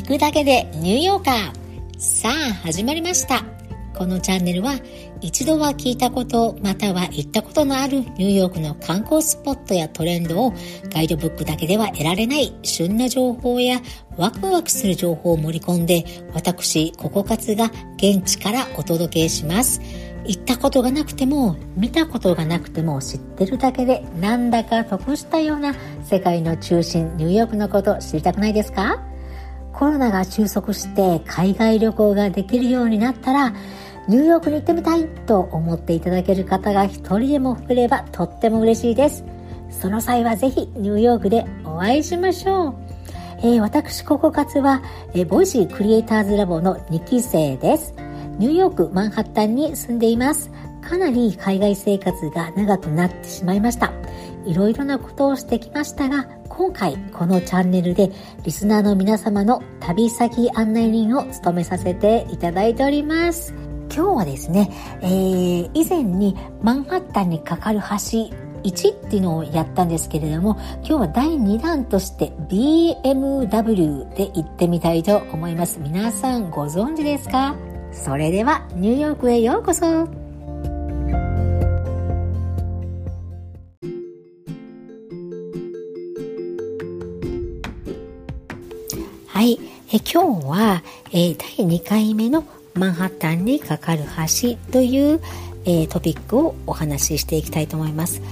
聞くだけでニューヨーカー。さあ始まりました。このチャンネルは一度は聞いたことまたは行ったことのあるニューヨークの観光スポットやトレンドをガイドブックだけでは得られない旬な情報やワクワクする情報を盛り込んで、私ココカツが現地からお届けします。行ったことがなくても見たことがなくても知ってるだけでなんだか得したような世界の中心ニューヨークのこと知りたくないですか？コロナが収束して海外旅行ができるようになったらニューヨークに行ってみたいと思っていただける方が一人でも増えればとっても嬉しいです。その際はぜひニューヨークでお会いしましょう。私ココカツは、ボイシークリエイターズラボの2期生です。ニューヨークマンハッタンに住んでいます。かなり海外生活が長くなってしまいました。いろいろなことをしてきましたが、今回このチャンネルでリスナーの皆様の旅先案内人を務めさせていただいております。今日はですね、以前にマンハッタンに架かる橋1っていうのをやったんですけれども、今日は第2弾として BMW で行ってみたいと思います。皆さんご存知ですか？それではニューヨークへようこそ。はい、今日は、第2回目のマンハッタンに架かる橋という、トピックをお話ししていきたいと思います。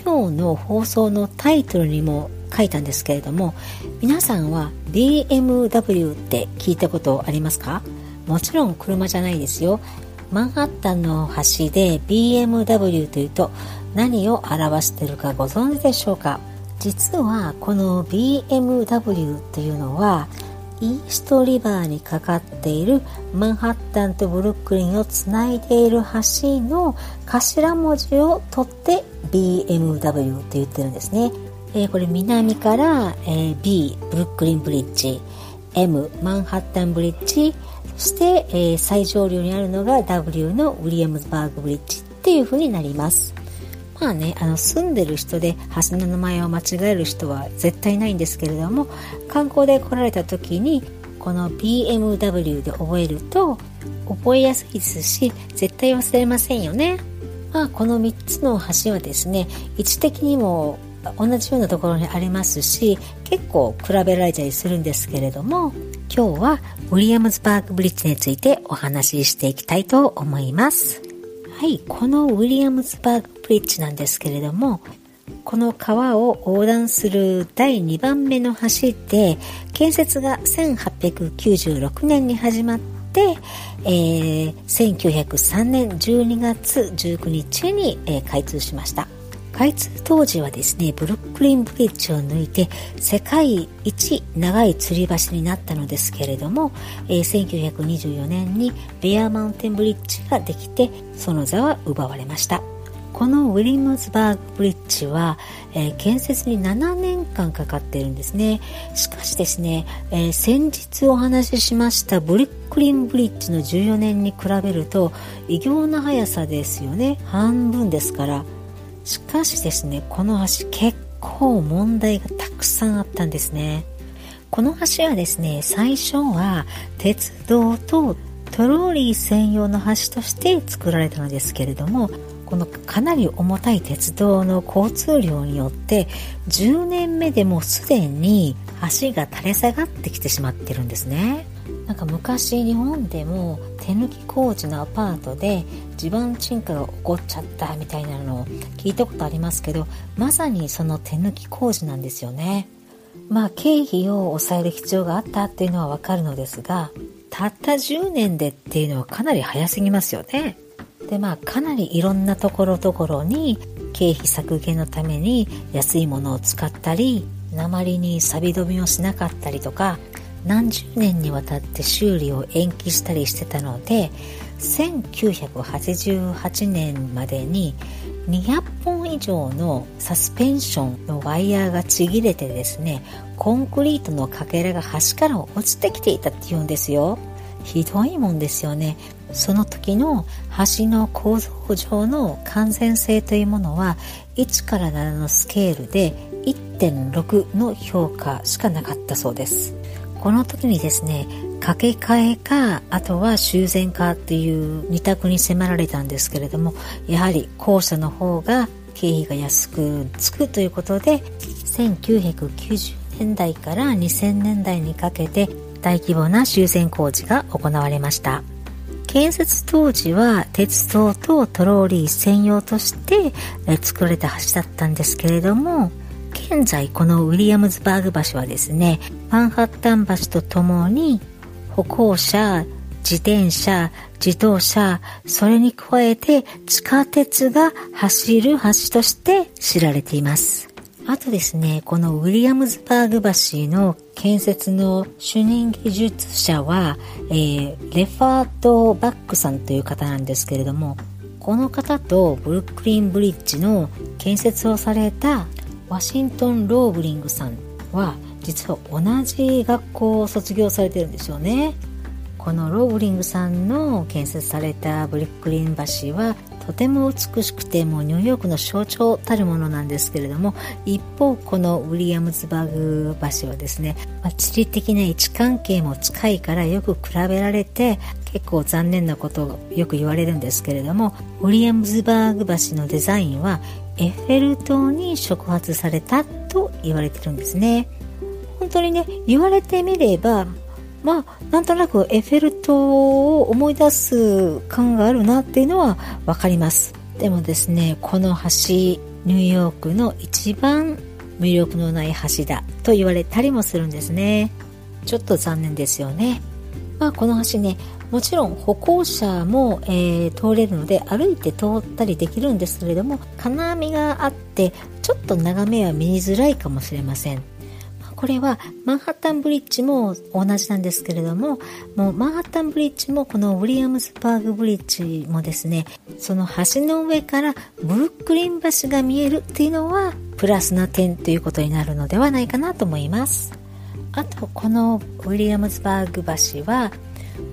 今日の放送のタイトルにも書いたんですけれども、皆さんは BMW って聞いたことありますか？もちろん車じゃないですよ。マンハッタンの橋で BMW というと何を表しているかご存知でしょうか？実はこの BMW というのはイーストリバーにかかっているマンハッタンとブルックリンをつないでいる橋の頭文字を取って BMW と言ってるんですね。これ南から、B ブルックリンブリッジ、M マンハッタンブリッジ、そして、最上流にあるのが W のウィリアムズバーグブリッジっていう風になります。まあね、住んでる人で橋の名前を間違える人は絶対ないんですけれども、観光で来られた時にこの BMW で覚えると覚えやすいですし、絶対忘れませんよね。まあ、この3つの橋はですね、位置的にも同じようなところにありますし、結構比べられたりするんですけれども、今日はウィリアムズバーグブリッジについてお話ししていきたいと思います。はい、このウィリアムズバーグブリッジなんですけれども、この川を横断する第2番目の橋で、建設が1896年に始まって、1903年12月19日に、開通しました。開通当時はですね、ブルックリンブリッジを抜いて世界一長い吊り橋になったのですけれども、1924年にベアマウンテンブリッジができて、その座は奪われました。このウィリアムズバーグブリッジは、建設に7年間かかっているんですね。しかしですね、先日お話ししましたブルックリンブリッジの14年に比べると異様な速さですよね。半分ですから。しかしですね、この橋結構問題がたくさんあったんですね。この橋はですね、最初は鉄道とトローリー専用の橋として作られたのですけれども、このかなり重たい鉄道の交通量によって10年目でもうすでに橋が垂れ下がってきてしまってるんですね。なんか昔日本でも手抜き工事のアパートで地盤沈下が起こっちゃったみたいなのを聞いたことありますけど、まさにその手抜き工事なんですよね。まあ経費を抑える必要があったっていうのはわかるのですが、たった10年でっていうのはかなり早すぎますよね。でまあかなりいろんなところどころに経費削減のために安いものを使ったり、鉛に錆止めをしなかったりとか、何十年にわたって修理を延期したりしてたので、1988年までに200本以上のサスペンションのワイヤーがちぎれてですね、コンクリートのかけらが橋から落ちてきていたっていうんですよ。ひどいもんですよね。その時の橋の構造上の完全性というものは1から7のスケールで 1.6 の評価しかなかったそうです。この時にですね、掛け替えかあとは修繕かっていう2択に迫られたんですけれども、やはり後者の方が経費が安くつくということで、1990年代から2000年代にかけて大規模な修繕工事が行われました。建設当時は鉄道とトローリー専用として作られた橋だったんですけれども、現在このウィリアムズバーグ橋はですね、マンハッタン橋とともに歩行者、自転車、自動車、それに加えて地下鉄が走る橋として知られています。あとですね、このウィリアムズバーグ橋の建設の主任技術者は、レファード・バックさんという方なんですけれども、この方とブルックリンブリッジの建設をされたワシントン・ローブリングさんは実は同じ学校を卒業されてるんでしょうね。このローブリングさんの建設されたブルックリン橋はとても美しくて、もうニューヨークの象徴たるものなんですけれども、一方このウィリアムズバーグ橋はですね、地理的な位置関係も近いからよく比べられて、結構残念なことをよく言われるんですけれども、ウィリアムズバーグ橋のデザインはエッフェル塔に触発されたと言われてるんですね。本当にね、言われてみればなんとなくエッフェル塔を思い出す感があるなっていうのはわかります。でもですね、この橋、ニューヨークの一番魅力のない橋だと言われたりもするんですね。ちょっと残念ですよね。この橋ね、もちろん歩行者も、通れるので歩いて通ったりできるんですけれども、金網があってちょっと眺めは見づらいかもしれません。これはマンハッタンブリッジも同じなんですけれども、もうマンハッタンブリッジもこのウィリアムズバーグブリッジもですね、その橋の上からブルックリン橋が見えるっていうのはプラスな点ということになるのではないかなと思います。あとこのウィリアムズバーグ橋は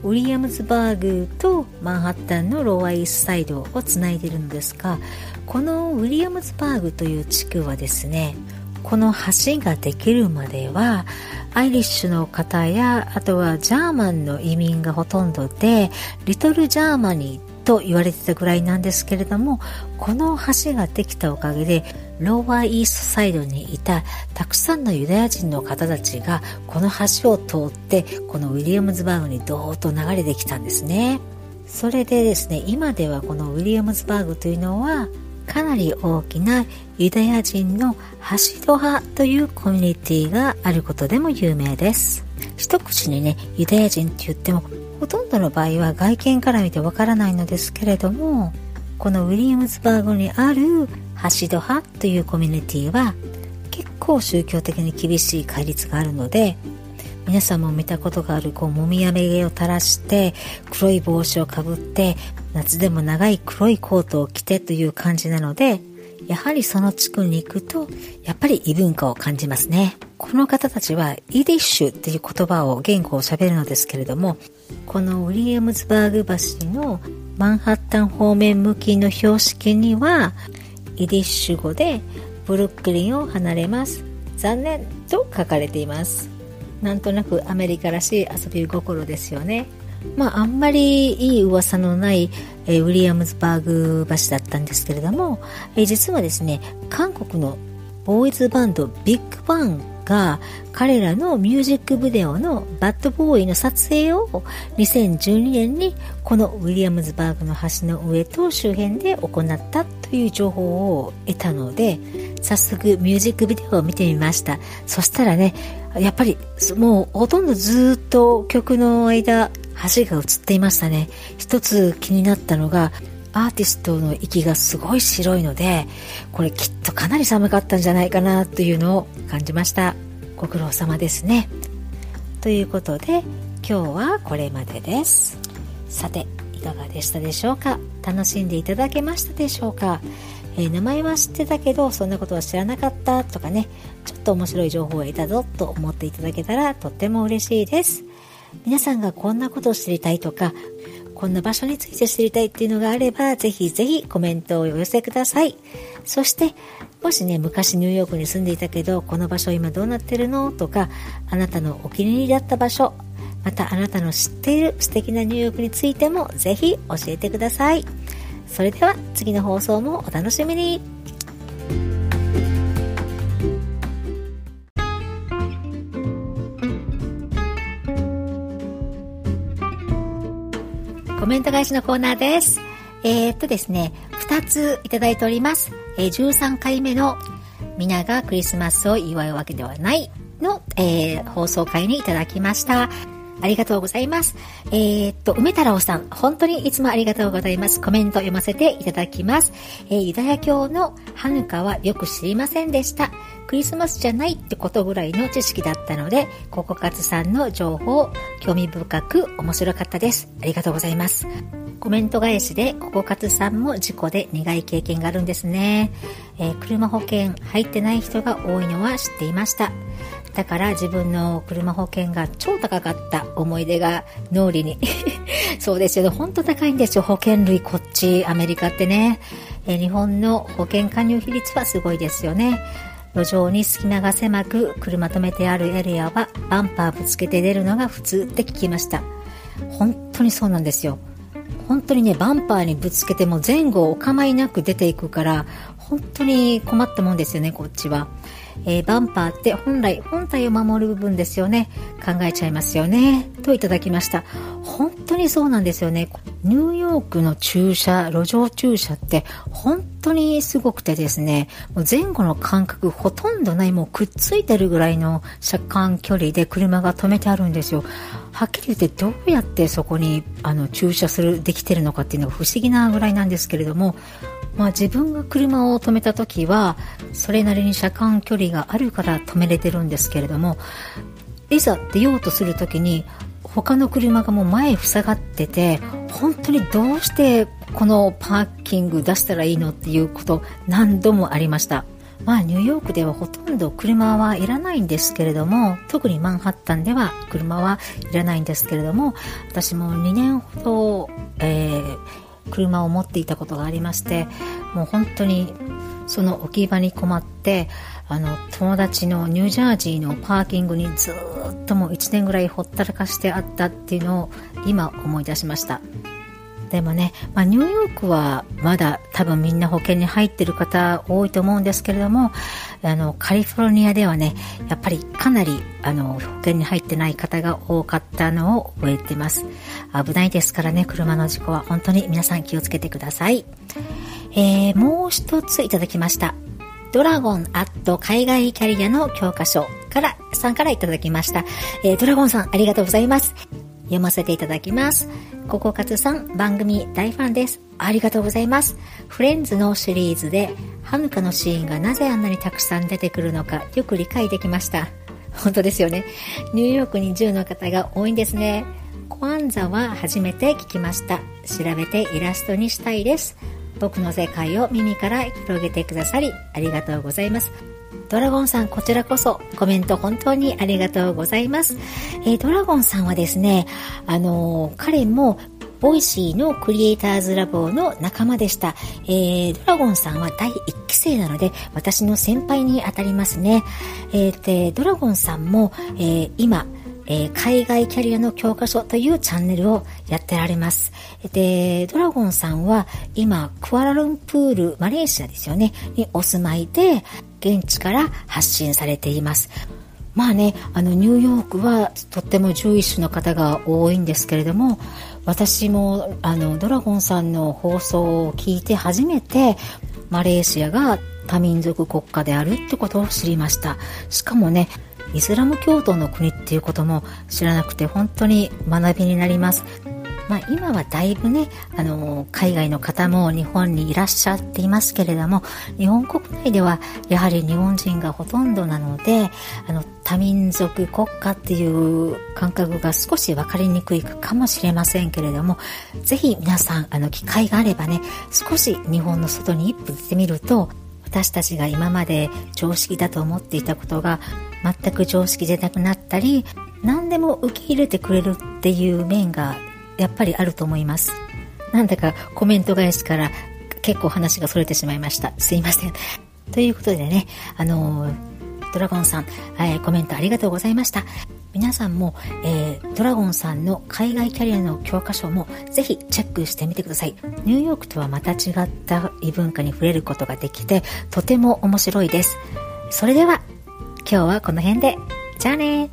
ウィリアムズバーグとマンハッタンのローアーイーストサイドをつないでいるのですが、このウィリアムズバーグという地区はですね、この橋ができるまではアイリッシュの方やあとはジャーマンの移民がほとんどで、リトルジャーマニーと言われてたぐらいなんですけれども、この橋ができたおかげでローアーイーストサイドにいたたくさんのユダヤ人の方たちがこの橋を通ってこのウィリアムズバーグにどーっと流れてきたんですね。それでですね、今ではこのウィリアムズバーグというのはかなり大きなユダヤ人のハシド派というコミュニティがあることでも有名です。一口にね、ユダヤ人って言ってもほとんどの場合は外見から見てわからないのですけれども、このウィリアムズバーグにあるハシド派というコミュニティは結構宗教的に厳しい戒律があるので、皆さんも見たことがあるもみあめ毛を垂らして黒い帽子をかぶって夏でも長い黒いコートを着てという感じなので、やはりその地区に行くとやっぱり異文化を感じますね。この方たちはイディッシュっていう言葉を言語を喋るのですけれども、このウィリアムズバーグ橋のマンハッタン方面向きの標識にはイディッシュ語でブルックリンを離れます残念と書かれています。なんとなくアメリカらしい遊び心ですよね。あんまりいい噂のない、ウィリアムズバーグ橋だったんですけれども、実はですね、韓国のボーイズバンドビッグバンが彼らのミュージックビデオのバッドボーイの撮影を2012年にこのウィリアムズバーグの橋の上と周辺で行ったという情報を得たので、早速ミュージックビデオを見てみました。そしたらね、やっぱりもうほとんどずっと曲の間橋が映っていましたね。一つ気になったのが、アーティストの息がすごい白いので、これきっとかなり寒かったんじゃないかなというのを感じました。ご苦労様ですね。ということで今日はこれまでです。さて、いかがでしたでしょうか。楽しんでいただけましたでしょうか。名前は知ってたけどそんなことは知らなかったとかね、ちょっと面白い情報を得たぞと思っていただけたらとっても嬉しいです。皆さんがこんなことを知りたいとか、ここんな場所について知りたいっていうのがあれば、ぜひぜひコメントをお寄せください。そしてもしね、昔ニューヨークに住んでいたけどこの場所今どうなってるのとか、あなたのお気に入りだった場所、またあなたの知っている素敵なニューヨークについてもぜひ教えてください。それでは次の放送もお楽しみに。コメント返しのコーナーです。ですね、2ついただいております。13回目の皆がクリスマスを祝うわけではないの、放送回にいただきました。ありがとうございます。梅太郎さん、本当にいつもありがとうございます。コメント読ませていただきます。ユダヤ教のハヌカはよく知りませんでした。クリスマスじゃないってことぐらいの知識だったので、ココカツさんの情報、興味深く面白かったです。ありがとうございます。コメント返しで、ココカツさんも事故で苦い経験があるんですね。車保険入ってない人が多いのは知っていました。だから自分の車保険が超高かった思い出が脳裏にそうですよね、本当高いんですよ、保険類。こっちアメリカってね、日本の保険加入比率はすごいですよね。路上に隙間が狭く車止めてあるエリアはバンパーぶつけて出るのが普通って聞きました。本当にそうなんですよ。本当にね、バンパーにぶつけても前後お構いなく出ていくから、本当に困ったもんですよね、こっちは。バンパーって本体を守る部分ですよね。考えちゃいますよね、といただきました。本当にそうなんですよね。ニューヨークの路上駐車って本当にすごくてですね、もう前後の間隔ほとんどない、もうくっついてるぐらいの車間距離で車が止めてあるんですよ。はっきり言って、どうやってそこに駐車できてるのかっていうのが不思議なぐらいなんですけれども、自分が車を止めた時はそれなりに車間距離があるから止めれてるんですけれども、いざ出ようとする時に他の車がもう前塞がってて、本当にどうしてこのパーキング出したらいいのっていうこと何度もありました。ニューヨークではほとんど車はいらないんですけれども、特にマンハッタンでは車はいらないんですけれども、私も2年ほど、車を持っていたことがありまして、もう本当にその置き場に困って、友達のニュージャージーのパーキングにずっともう1年ぐらいほったらかしてあったっていうのを今思い出しました。でもね、ニューヨークはまだ多分みんな保険に入ってる方多いと思うんですけれども、カリフォルニアではね、やっぱりかなり保険に入ってない方が多かったのを覚えてます。危ないですからね、車の事故は本当に皆さん気をつけてください。もう一ついただきました。ドラゴン海外キャリアの教科書さんからいただきました。ドラゴンさん、ありがとうございます。読ませていただきます。ココカツさん、番組大ファンです。ありがとうございます。フレンズのシリーズでハヌカのシーンがなぜあんなにたくさん出てくるのか、よく理解できました。本当ですよね。ニューヨークに10の方が多いんですね。コアンザは初めて聞きました。調べてイラストにしたいです。僕の世界を耳から広げてくださり、ありがとうございます。ドラゴンさん、こちらこそコメント本当にありがとうございます。ドラゴンさんはですね、彼もボイシーのクリエイターズラボの仲間でした。ドラゴンさんは第1期生なので、私の先輩にあたりますね。でドラゴンさんも、今海外キャリアの教科書というチャンネルをやってられます。でドラゴンさんは今クアラルンプール、マレーシアですよね、にお住まいで、現地から発信されています。ニューヨークはとってもジューイッシュの方が多いんですけれども、私もドラゴンさんの放送を聞いて初めてマレーシアが多民族国家であるってことを知りました。しかもね、イスラム教徒の国っていうことも知らなくて、本当に学びになります。今はだいぶね、海外の方も日本にいらっしゃっていますけれども、日本国内ではやはり日本人がほとんどなので、多民族国家っていう感覚が少し分かりにくいかもしれませんけれども、ぜひ皆さん、機会があればね、少し日本の外に一歩出てみると、私たちが今まで常識だと思っていたことが全く常識じゃなくなったり、何でも受け入れてくれるっていう面がやっぱりあると思います。なんだかコメント返しから結構話が逸れてしまいました、すいません。ということでね、ドラゴンさん、コメントありがとうございました。皆さんも、ドラゴンさんの海外キャリアの教科書もぜひチェックしてみてください。ニューヨークとはまた違った異文化に触れることができてとても面白いです。それでは今日はこの辺で、じゃあね。